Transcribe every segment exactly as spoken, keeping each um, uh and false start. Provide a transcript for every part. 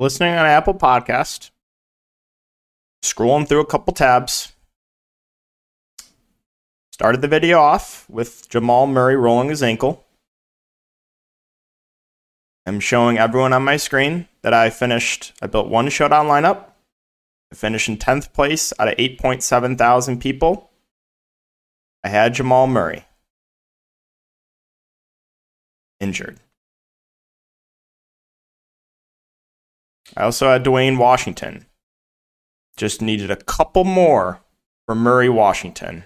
listening on Apple Podcast, scrolling through a couple tabs, started the video off with Jamal Murray rolling his ankle. I'm showing everyone on my screen that I finished, I built one showdown lineup. I finished in tenth place out of eight point seven thousand people. I had Jamal Murray. Injured. I also had Dwayne Washington. Just needed a couple more for Murray Washington.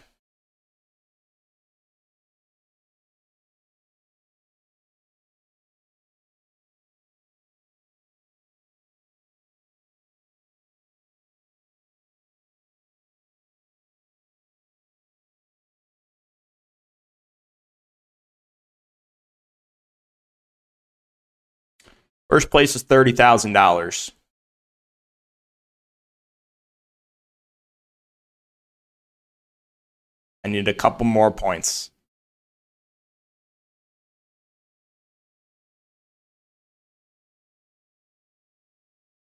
First place is thirty thousand dollars. I need a couple more points.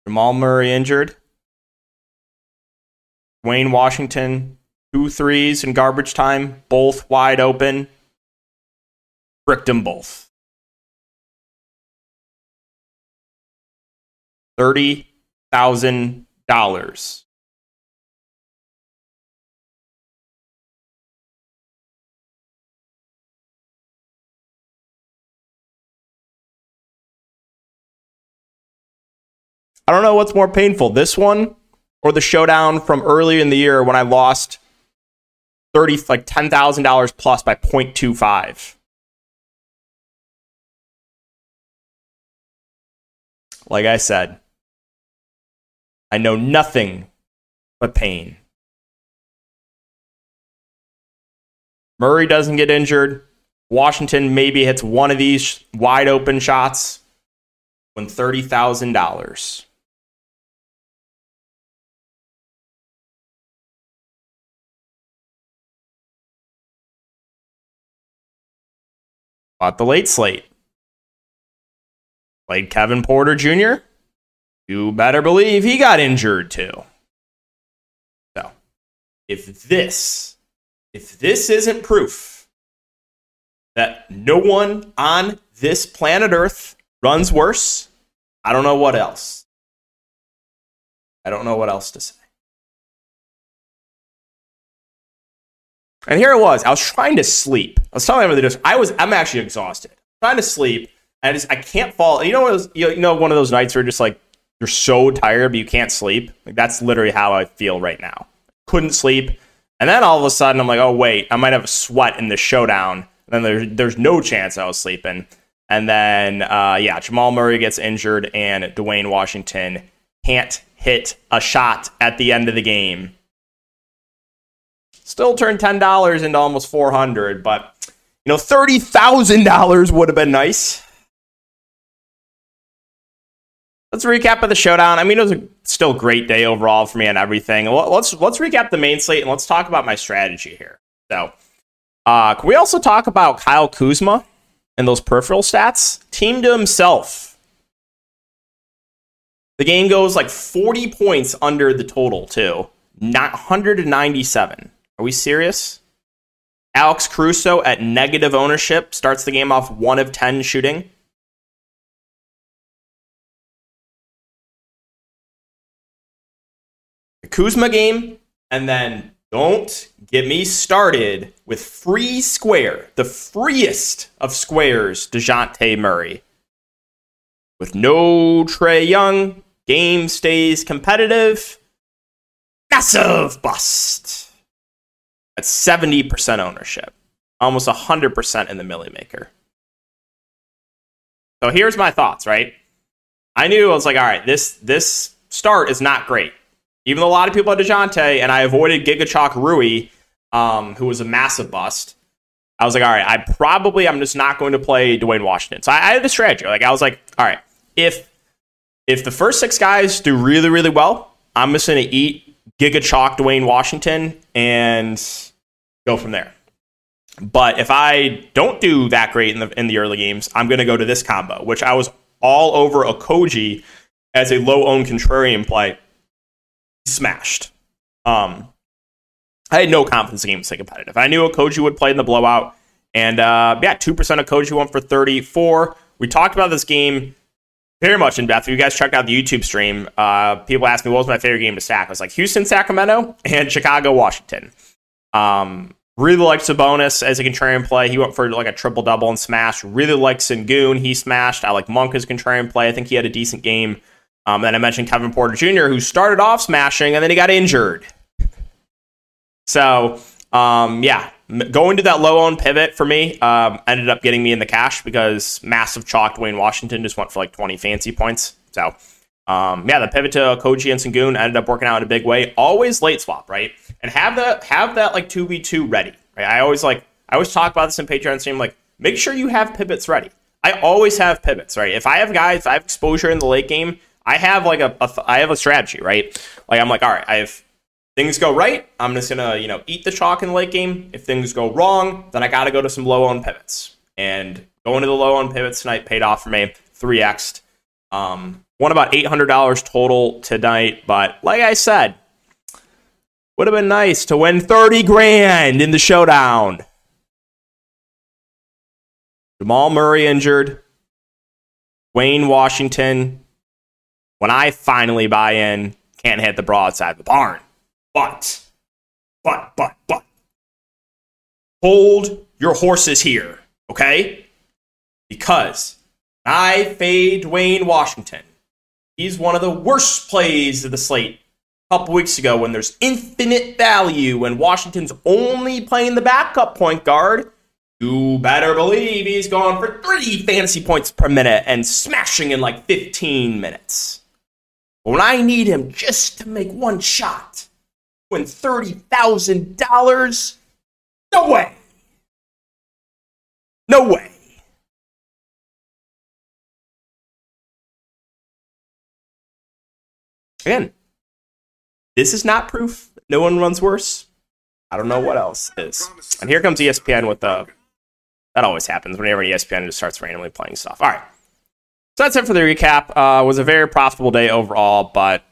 Jamal Murray injured. Dwayne Washington, two threes in garbage time, both wide open. Bricked them both. Thirty thousand dollars. I don't know what's more painful, this one or the showdown from earlier in the year when I lost thirty like ten thousand dollars plus by point two five. Like I said. I know nothing but pain. Murray doesn't get injured. Washington maybe hits one of these wide open shots. Win thirty thousand dollars. Bought the late slate. Played Kevin Porter Junior You better believe he got injured too. So, if this, if this isn't proof that no one on this planet Earth runs worse, I don't know what else. I don't know what else to say. And here it was. I was trying to sleep. I was telling everybody this. I was. I'm actually exhausted. I'm trying to sleep. I just. I can't fall. You know what? It was, you know, one of those nights where you're just like. You're so tired, but you can't sleep. Like, that's literally how I feel right now. Couldn't sleep. And then all of a sudden, I'm like, oh, wait, I might have a sweat in the showdown. And then there's, there's no chance I was sleeping. And then, uh, yeah, Jamal Murray gets injured, and Dwayne Washington can't hit a shot at the end of the game. Still turned ten dollars into almost four hundred dollars, but, you know, thirty thousand dollars would have been nice. Let's recap of the showdown. I mean, it was a still great day overall for me on everything. Let's let's recap the main slate and let's talk about my strategy here. So, uh, can we also talk about Kyle Kuzma and those peripheral stats? Team to himself. The game goes like forty points under the total too. Not one hundred ninety-seven. Are we serious? Alex Caruso at negative ownership starts the game off one of ten shooting. Kuzma game, and then don't get me started with free square, the freest of squares, DeJounte Murray. With no Trae Young, game stays competitive. Massive bust. At seventy percent ownership. Almost one hundred percent in the Millie Maker. So here's my thoughts, right? I knew, I was like, all right, this this start is not great. Even though a lot of people had DeJounte, and I avoided Gigachok Rui, um, who was a massive bust, I was like, all right, I probably, I'm just not going to play Dwayne Washington. So I, I had a strategy. Like I was like, all right, if if the first six guys do really, really well, I'm just going to eat Gigachok Dwayne Washington and go from there. But if I don't do that great in the in the early games, I'm going to go to this combo, which I was all over Okoji as a low-owned contrarian play, smashed. Um, I had no confidence the game was competitive. I knew Okoji would play in the blowout, and uh, yeah, two percent of Okoji went for thirty-four. We talked about this game very much in depth. If you guys checked out the YouTube stream, uh, people asked me, what was my favorite game to stack? I was like, Houston, Sacramento, and Chicago, Washington. Um, really liked Sabonis as a contrarian play. He went for like a triple-double and smashed. Really liked Şengün. He smashed. I like Monk as contrarian play. I think he had a decent game. Um, then I mentioned Kevin Porter Junior, who started off smashing, and then he got injured. So, um, yeah, going to that low-owned pivot for me um, ended up getting me in the cash because massive chalk Dwayne Washington just went for like twenty fancy points. So, um, yeah, the pivot to Okoji and Şengün ended up working out in a big way. Always late swap, right? And have that have that like two v two ready. Right? I always like I always talk about this in Patreon stream. Like, make sure you have pivots ready. I always have pivots, right? If I have guys, if I have exposure in the late game, I have like a, a I have a strategy, right? Like I'm like, all right, I have. Things go right, I'm just going to, you know, eat the chalk in the late game. If things go wrong, then I got to go to some low-owned pivots. And going to the low-owned pivots tonight paid off for me, three X'd. Um, won about eight hundred dollars total tonight, but like I said, would have been nice to win thirty grand in the showdown. Jamal Murray injured. Dwayne Washington, when I finally buy in, can't hit the broadside of the barn. But, but, but, but, hold your horses here, okay? Because I fade Dwayne Washington. He's one of the worst plays of the slate a couple weeks ago when there's infinite value, when Washington's only playing the backup point guard. You better believe he's going for three fantasy points per minute and smashing in like fifteen minutes. But when I need him just to make one shot, win thirty thousand dollars? No way. No way. Again, this is not proof that no one runs worse. I don't know what else is. And here comes E S P N with the... That always happens whenever E S P N just starts randomly playing stuff. All right. So that's it for the recap. Uh, it was a very profitable day overall, but...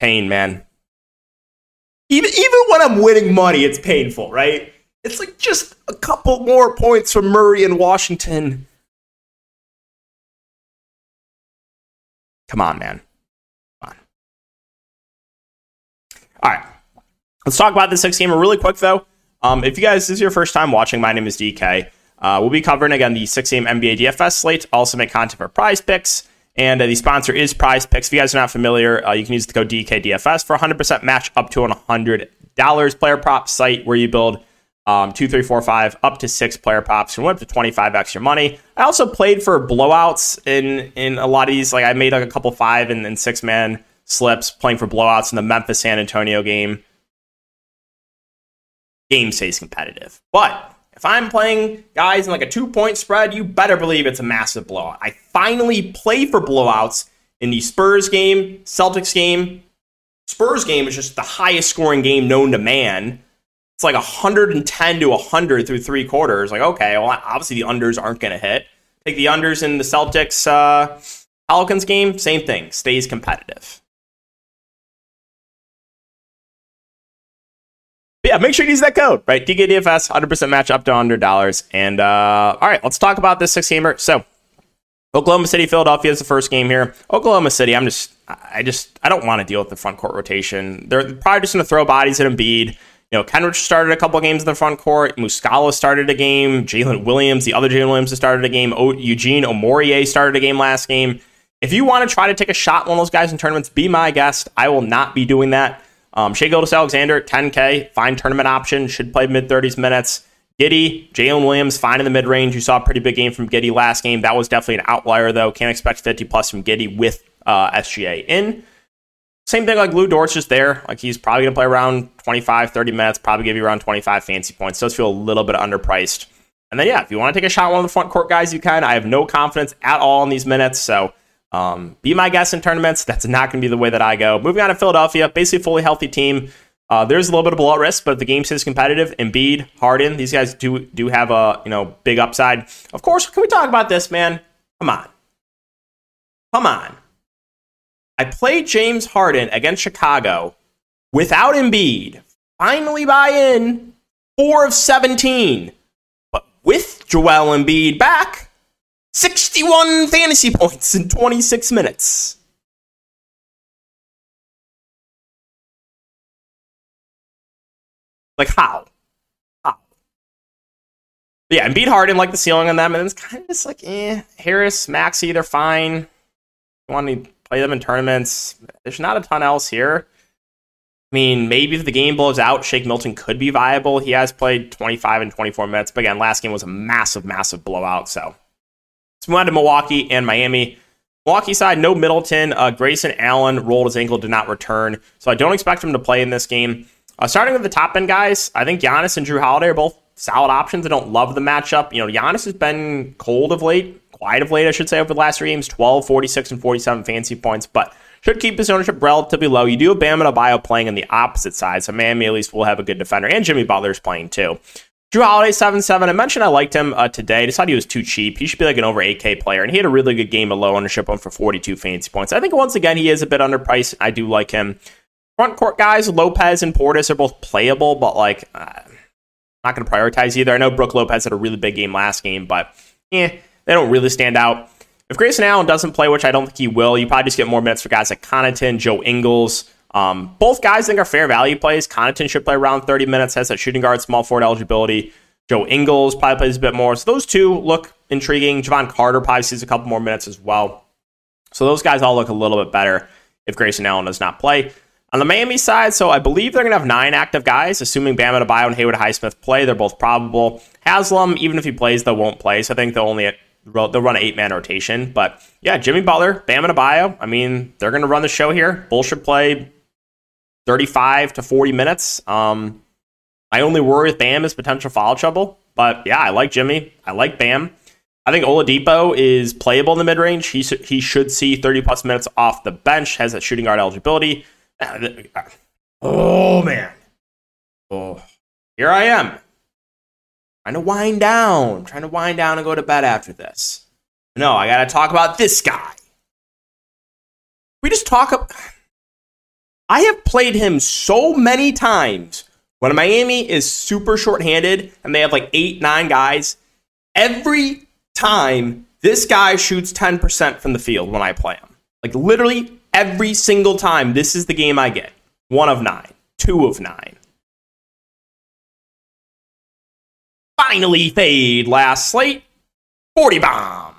Pain, man. Even even when I'm winning money, it's painful, right? It's like just a couple more points from Murray and Washington. Come on, man. Come on. All right. Let's talk about this next game really quick, though. Um, if you guys, this is your first time watching, my name is D K. Uh, we'll be covering, again, the six-game N B A D F S slate. Also make content for Prize Picks. And uh, the sponsor is Prize Picks. If you guys are not familiar, uh, you can use the code D K D F S for one hundred percent match up to one hundred dollars. Player prop site where you build um, two, three, four, five, up to six player props and win up to twenty-five X your money. I also played for blowouts in in a lot of these. Like I made like a couple five and then six man slips playing for blowouts in the Memphis San Antonio game. Game stays competitive, but. If I'm playing guys in like a two-point spread, you better believe it's a massive blowout. I finally play for blowouts in the Spurs game, Celtics game. Spurs game is just the highest scoring game known to man. It's like one hundred ten to one hundred through three quarters. Like, okay, well, obviously the unders aren't going to hit. Take the unders in the Celtics uh, Pelicans game, same thing. Stays competitive. Yeah, make sure you use that code, right? D K D F S, one hundred percent match up to one hundred dollars. And, uh, all right, let's talk about this six-gamer. So, Oklahoma City, Philadelphia is the first game here. Oklahoma City, I'm just, I just, I don't want to deal with the front court rotation. They're probably just going to throw bodies at Embiid. You know, Kenrich started a couple games in the front court. Muscala started a game. Jalen Williams, the other Jalen Williams, started a game. O- Eugene Omorie started a game last game. If you want to try to take a shot at one of those guys in tournaments, be my guest. I will not be doing that. Um, Shai Gilgeous-Alexander, ten K, fine tournament option, should play mid-thirties minutes. Giddey, Jalen Williams, fine in the mid-range. You saw a pretty big game from Giddey last game. That was definitely an outlier, though. Can't expect fifty-plus from Giddey with uh, S G A in. Same thing, like, Lou Dort's just there. Like, he's probably going to play around twenty-five, thirty minutes, probably give you around twenty-five fancy points. Does feel a little bit underpriced. And then, yeah, if you want to take a shot at one of the front court guys, you can. I have no confidence at all in these minutes, so... Um, be my guest in tournaments. That's not going to be the way that I go. Moving on to Philadelphia, basically fully healthy team. Uh, there's a little bit of blowout risk, but the game stays competitive. Embiid, Harden, these guys do do have a you know big upside. Of course, can we talk about this, man? Come on, Come on. I played James Harden against Chicago without Embiid. Finally buy in. four of seventeen. But with Joel Embiid back, sixty-one fantasy points in twenty-six minutes. Like, how? How? Yeah, Embiid, Harden, like the ceiling on them, and it's kind of just like, eh. Harris, Maxey, they're fine. You want to play them in tournaments. There's not a ton else here. I mean, maybe if the game blows out, Shake Milton could be viable. He has played twenty-five and twenty-four minutes, but again, last game was a massive, massive blowout, so. Let's move on to Milwaukee and Miami. Milwaukee side, no Middleton. Uh, Grayson Allen rolled his ankle, did not return, so I don't expect him to play in this game. Uh, starting with the top-end guys, I think Giannis and Jrue Holiday are both solid options. I don't love the matchup. You know, Giannis has been cold of late, quiet of late, I should say, over the last three games, twelve, forty-six, and forty-seven fantasy points, but should keep his ownership relatively low. You do have Bam Adebayo playing on the opposite side, so Miami at least will have a good defender, and Jimmy Butler's playing too. Jrue Holiday, seven seven. I mentioned I liked him uh, today. Decided he was too cheap. He should be like an over eight K player, and he had a really good game of low ownership on for forty-two fantasy points. I think, once again, he is a bit underpriced. I do like him. Front court guys, Lopez and Portis are both playable, but like, uh, not going to prioritize either. I know Brooke Lopez had a really big game last game, but eh, they don't really stand out. If Grayson Allen doesn't play, which I don't think he will, you probably just get more minutes for guys like Connaughton, Joe Ingles. Um, both guys I think are fair value plays. Connaughton should play around thirty minutes, has that shooting guard, small forward eligibility. Joe Ingles probably plays a bit more. So those two look intriguing. Javon Carter probably sees a couple more minutes as well. So those guys all look a little bit better if Grayson Allen does not play. On the Miami side, so I believe they're going to have nine active guys, assuming Bam Adebayo and Hayward Highsmith play. They're both probable. Haslam, even if he plays, they won't play. So I think they'll only they'll run an eight-man rotation. But yeah, Jimmy Butler, Bam Adebayo, I mean, they're going to run the show here. Bull should play thirty-five to forty minutes. Um, I only worry with Bam is potential foul trouble. But yeah, I like Jimmy. I like Bam. I think Oladipo is playable in the mid-range. He, he should see thirty-plus minutes off the bench, has that shooting guard eligibility. Oh, man. Oh, here I am. Trying to wind down. Trying to wind down and go to bed after this. No, I got to talk about this guy. We just talk up. I have played him so many times when Miami is super shorthanded and they have like eight, nine guys. Every time this guy shoots ten percent from the field when I play him. Like literally every single time, this is the game I get. One of nine. Two of nine. Finally fade last slate. forty bomb.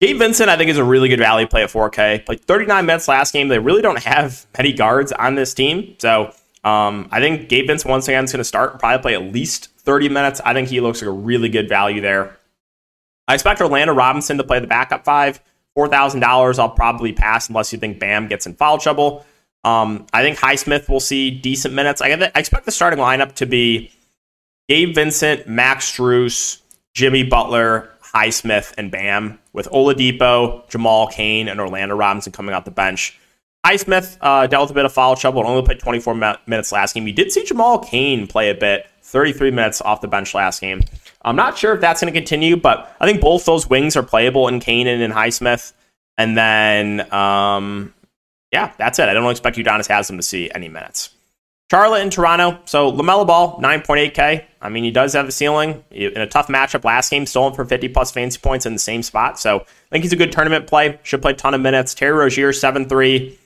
Gabe Vincent, I think, is a really good value play at four K. Like thirty-nine minutes last game. They really don't have many guards on this team, so Um, I think Gabe Vincent, once again, is going to start and probably play at least thirty minutes. I think he looks like a really good value there. I expect Orlando Robinson to play the backup five. four thousand dollars I'll probably pass unless you think Bam gets in foul trouble. Um, I think Highsmith will see decent minutes. I, I expect the starting lineup to be Gabe Vincent, Max Strus, Jimmy Butler, Highsmith, and Bam, with Oladipo, Jamal Cain, and Orlando Robinson coming off the bench. Highsmith uh, dealt with a bit of foul trouble and only played twenty-four ma- minutes last game. You did see Jamal Cain play a bit, thirty-three minutes off the bench last game. I'm not sure if that's going to continue, but I think both those wings are playable in Cain and in Highsmith. And then, um, yeah, that's it. I don't expect Udonis Haslem to see any minutes. Charlotte and Toronto. So LaMelo Ball, nine point eight K. I mean, he does have a ceiling. In a tough matchup last game, stolen for fifty-plus fantasy points in the same spot. So I think he's a good tournament play. Should play a ton of minutes. Terry Rozier, seven three.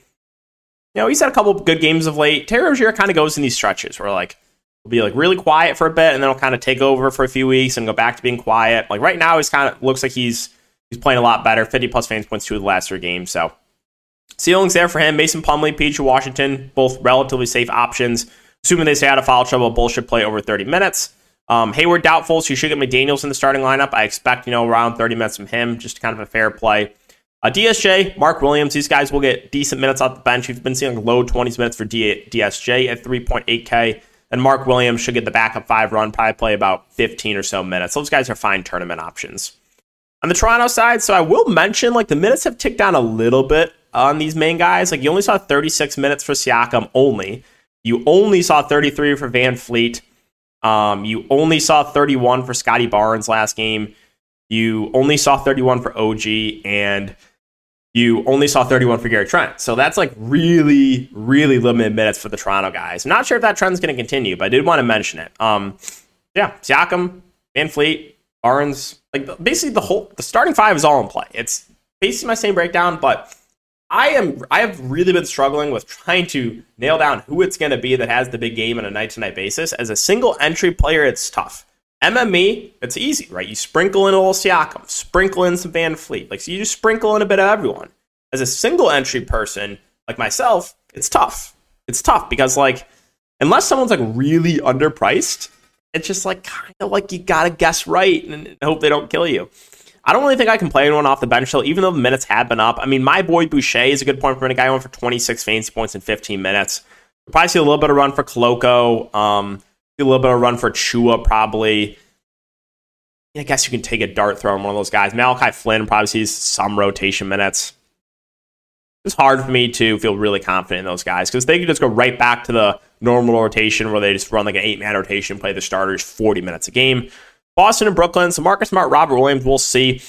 You know, he's had a couple of good games of late. Terry Rozier kind of goes in these stretches where, like, he'll be, like, really quiet for a bit, and then he'll kind of take over for a few weeks and go back to being quiet. Like, right now, he's kind of looks like he's he's playing a lot better. fifty-plus fantasy points, two of the last three games. So, ceiling's there for him. Mason Plumlee, P J Washington, both relatively safe options. Assuming they stay out of foul trouble, Bull should play over thirty minutes. Um, Hayward doubtful, so you should get McDaniels in the starting lineup. I expect, you know, around thirty minutes from him, just kind of a fair play. Uh, D S J, Mark Williams, these guys will get decent minutes off the bench. We've been seeing low twenties minutes for D- DSJ at three point eight K, and Mark Williams should get the backup five run, probably play about fifteen or so minutes. Those guys are fine tournament options. On the Toronto side, so I will mention, like, the minutes have ticked down a little bit on these main guys. Like, you only saw thirty-six minutes for Siakam only. You only saw thirty-three for VanVleet. Um, you only saw thirty-one for Scotty Barnes last game. You only saw thirty-one for O G, and you only saw thirty-one for Gary Trent. So that's like really, really limited minutes for the Toronto guys. I'm not sure if that trend's going to continue, but I did want to mention it. Um, yeah, Siakam, VanVleet, Barnes, like basically the whole the starting five is all in play. It's basically my same breakdown, but I am I have really been struggling with trying to nail down who it's going to be that has the big game on a night-to-night basis. As a single entry player, it's tough. M M E, it's easy, right? You sprinkle in a little Siakam, sprinkle in some VanVleet. Like, so you just sprinkle in a bit of everyone. As a single entry person, like myself, it's tough. It's tough because, like, unless someone's, like, really underpriced, it's just, like, kind of like you got to guess right and hope they don't kill you. I don't really think I can play anyone off the bench, though, even though the minutes have been up. I mean, my boy Boucher is a good point for minute guy. He went for twenty-six fantasy points in fifteen minutes. You'll probably see a little bit of run for Koloko. Um... A little bit of run for Chua, probably. I guess you can take a dart throw on one of those guys. Malachi Flynn probably sees some rotation minutes. It's hard for me to feel really confident in those guys because they could just go right back to the normal rotation where they just run like an eight-man rotation, play the starters forty minutes a game. Boston and Brooklyn, so Marcus Smart, Robert Williams, we'll see.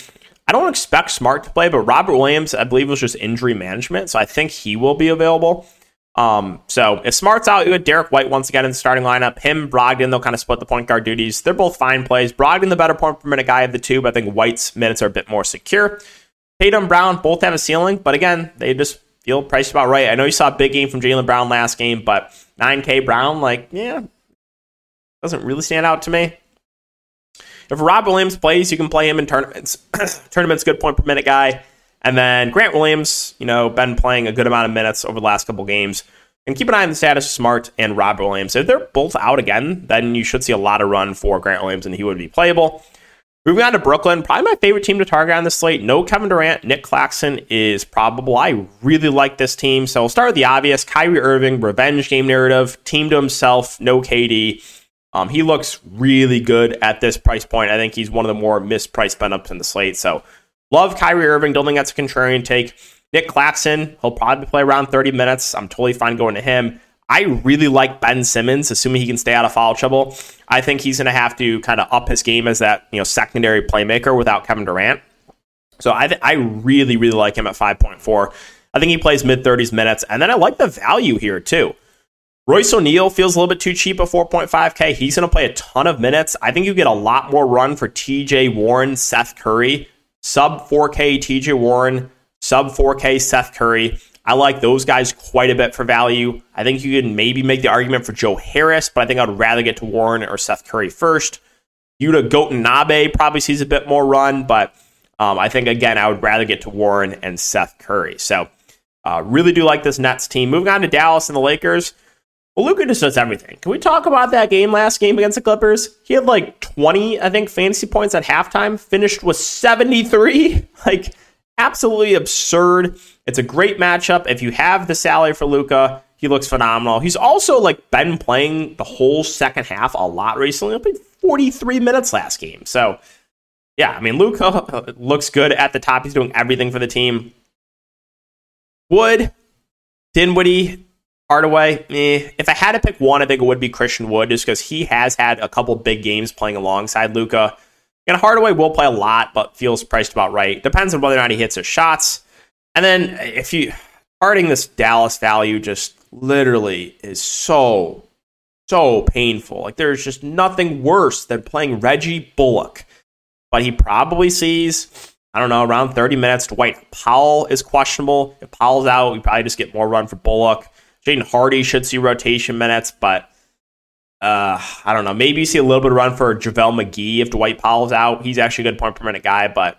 I don't expect Smart to play, but Robert Williams, I believe, was just injury management, so I think he will be available. Um, so if Smart's out, you had Derek White once again in the starting lineup. Him, Brogdon, they'll kind of split the point guard duties. They're both fine plays. Brogdon, the better point per minute guy of the two, but I think White's minutes are a bit more secure. Tatum, Brown, both have a ceiling, but again, they just feel priced about right. I know you saw a big game from Jaylen Brown last game, but nine K Brown, like, yeah, doesn't really stand out to me. If Rob Williams plays, you can play him in tournaments. Tournament's good point per minute guy. And then Grant Williams, you know, been playing a good amount of minutes over the last couple games. And keep an eye on the status of Smart and Robert Williams. If they're both out again, then you should see a lot of run for Grant Williams, and he would be playable. Moving on to Brooklyn, probably my favorite team to target on this slate. No Kevin Durant. Nick Claxton is probable. I really like this team. So we'll start with the obvious. Kyrie Irving, revenge game narrative, team to himself, no K D. Um, he looks really good at this price point. I think he's one of the more mispriced spend-ups in the slate, so love Kyrie Irving. Don't think that's a contrarian take. Nick Claxton, he'll probably play around thirty minutes. I'm totally fine going to him. I really like Ben Simmons, assuming he can stay out of foul trouble. I think he's going to have to kind of up his game as that, you know, secondary playmaker without Kevin Durant. So I th- I really, really like him at five point four. I think he plays mid-thirties minutes. And then I like the value here, too. Royce O'Neal feels a little bit too cheap at four point five K. He's going to play a ton of minutes. I think you get a lot more run for T J. Warren, Seth Curry. Sub four K T J. Warren, sub four K Seth Curry. I like those guys quite a bit for value. I think you can maybe make the argument for Joe Harris, but I think I'd rather get to Warren or Seth Curry first. Yuta Gotanabe probably sees a bit more run, but um, I think, again, I would rather get to Warren and Seth Curry. So uh, really do like this Nets team. Moving on to Dallas and the Lakers. Well, Luka just does everything. Can we talk about that game last game against the Clippers? He had like twenty, I think, fantasy points at halftime. Finished with seventy-three. Like, absolutely absurd. It's a great matchup. If you have the salary for Luka, he looks phenomenal. He's also, like, been playing the whole second half a lot recently. He played forty-three minutes last game. So, yeah, I mean, Luka looks good at the top. He's doing everything for the team. Wood, Dinwiddie, Hardaway, eh. If I had to pick one, I think it would be Christian Wood, just because he has had a couple big games playing alongside Luka. And Hardaway will play a lot, but feels priced about right. Depends on whether or not he hits his shots. And then if you parting this Dallas value just literally is so, so painful. Like there's just nothing worse than playing Reggie Bullock. But he probably sees, I don't know, around thirty minutes. Dwight Powell is questionable. If Powell's out, we probably just get more run for Bullock. Jaden Hardy should see rotation minutes, but uh, I don't know. Maybe you see a little bit of run for JaVale McGee if Dwight Powell's out. He's actually a good point per minute guy, but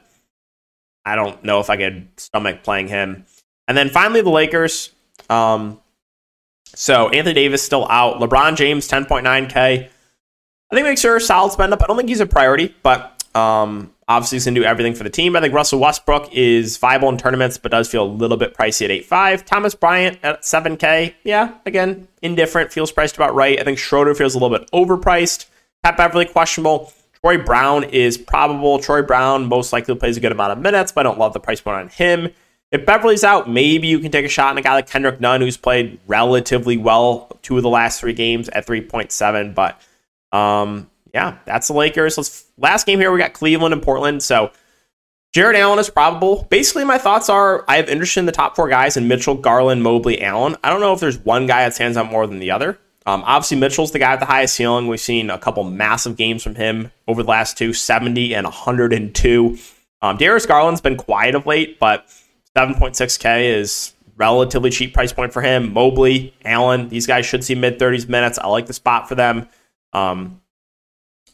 I don't know if I could stomach playing him. And then finally, the Lakers. Um, so Anthony Davis still out. LeBron James, ten point nine K. I think makes sure a solid spend up. I don't think he's a priority, but um, obviously he's going to do everything for the team. I think Russell Westbrook is viable in tournaments, but does feel a little bit pricey at eight point five. Thomas Bryant at seven K. Yeah, again, indifferent. Feels priced about right. I think Schroeder feels a little bit overpriced. Pat Beverly, questionable. Troy Brown is probable. Troy Brown most likely plays a good amount of minutes, but I don't love the price point on him. if Beverly's out, maybe you can take a shot on a guy like Kendrick Nunn, who's played relatively well two of the last three games at three point seven. But um, yeah, that's the Lakers. Let's, last game here, we got Cleveland and Portland. So Jared Allen is probable. Basically, my thoughts are I have interest in the top four guys in Mitchell, Garland, Mobley, Allen. I don't know if there's one guy that stands out more than the other. Um, obviously, Mitchell's the guy with the highest ceiling. We've seen a couple massive games from him over the last two, seventy and one oh two. Um, Darius Garland's been quiet of late, but seven point six K is relatively cheap price point for him. Mobley, Allen, these guys should see mid-thirties minutes. I like the spot for them. Um,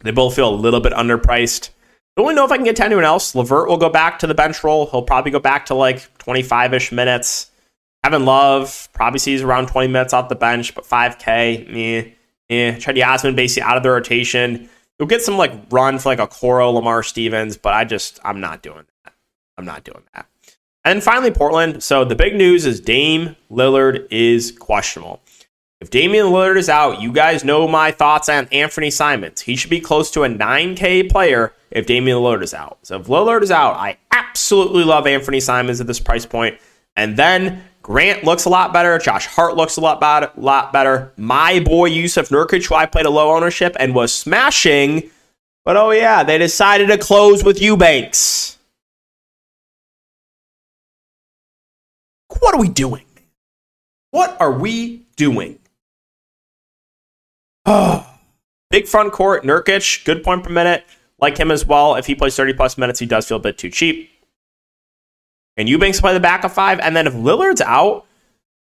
they both feel a little bit underpriced. I don't really know if I can get to anyone else. LeVert will go back to the bench role. He'll probably go back to like twenty-five-ish minutes. Kevin Love probably sees around twenty minutes off the bench, but five K, eh, eh. Cedi Osman basically out of the rotation. You'll get some like run for like a Okoro, Lamar Stevens, but I just, I'm not doing that. I'm not doing that. And then finally, Portland. So the big news is Dame Lillard is questionable. If Damian Lillard is out, you guys know my thoughts on Anthony Simons. He should be close to a nine K player if Damian Lillard is out. So if Lillard is out, I absolutely love Anthony Simons at this price point. And then Grant looks a lot better. Josh Hart looks a lot, bad, lot better. My boy Yusuf Nurkic, who I played a low ownership and was smashing. But oh yeah, they decided to close with Eubanks. What are we doing? What are we doing? Oh, big front court, Nurkic, good point per minute. Like him as well. If he plays thirty-plus minutes, he does feel a bit too cheap. And Eubanks play the back of five. And then if Lillard's out,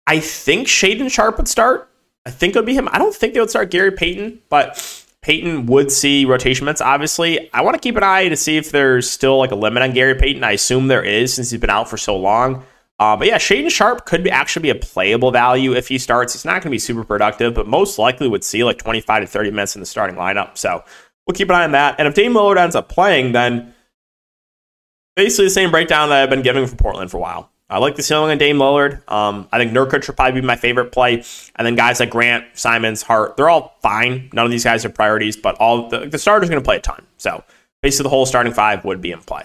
I think Shaedon Sharpe would start. I think it would be him. I don't think they would start Gary Payton, but Payton would see rotation minutes, obviously. I want to keep an eye to see if there's still like a limit on Gary Payton. I assume there is since he's been out for so long. Uh, but yeah, Shaedon Sharpe could be, actually be a playable value if he starts. He's not going to be super productive, but most likely would see like twenty-five to thirty minutes in the starting lineup. So we'll keep an eye on that. And if Dame Lillard ends up playing, then basically the same breakdown that I've been giving for Portland for a while. I like the ceiling on Dame Lillard. Um, I think Nurkic should probably be my favorite play. And then guys like Grant, Simons, Hart, they're all fine. None of these guys are priorities, but all the, the starters are going to play a ton. So basically the whole starting five would be in play.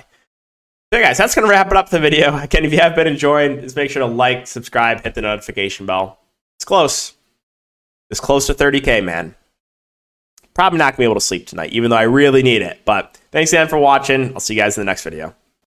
So guys, that's going to wrap it up the video. Again, if you have been enjoying, just make sure to like, subscribe, hit the notification bell. It's close. It's close to thirty K, man. Probably not going to be able to sleep tonight, even though I really need it. But thanks again for watching. I'll see you guys in the next video.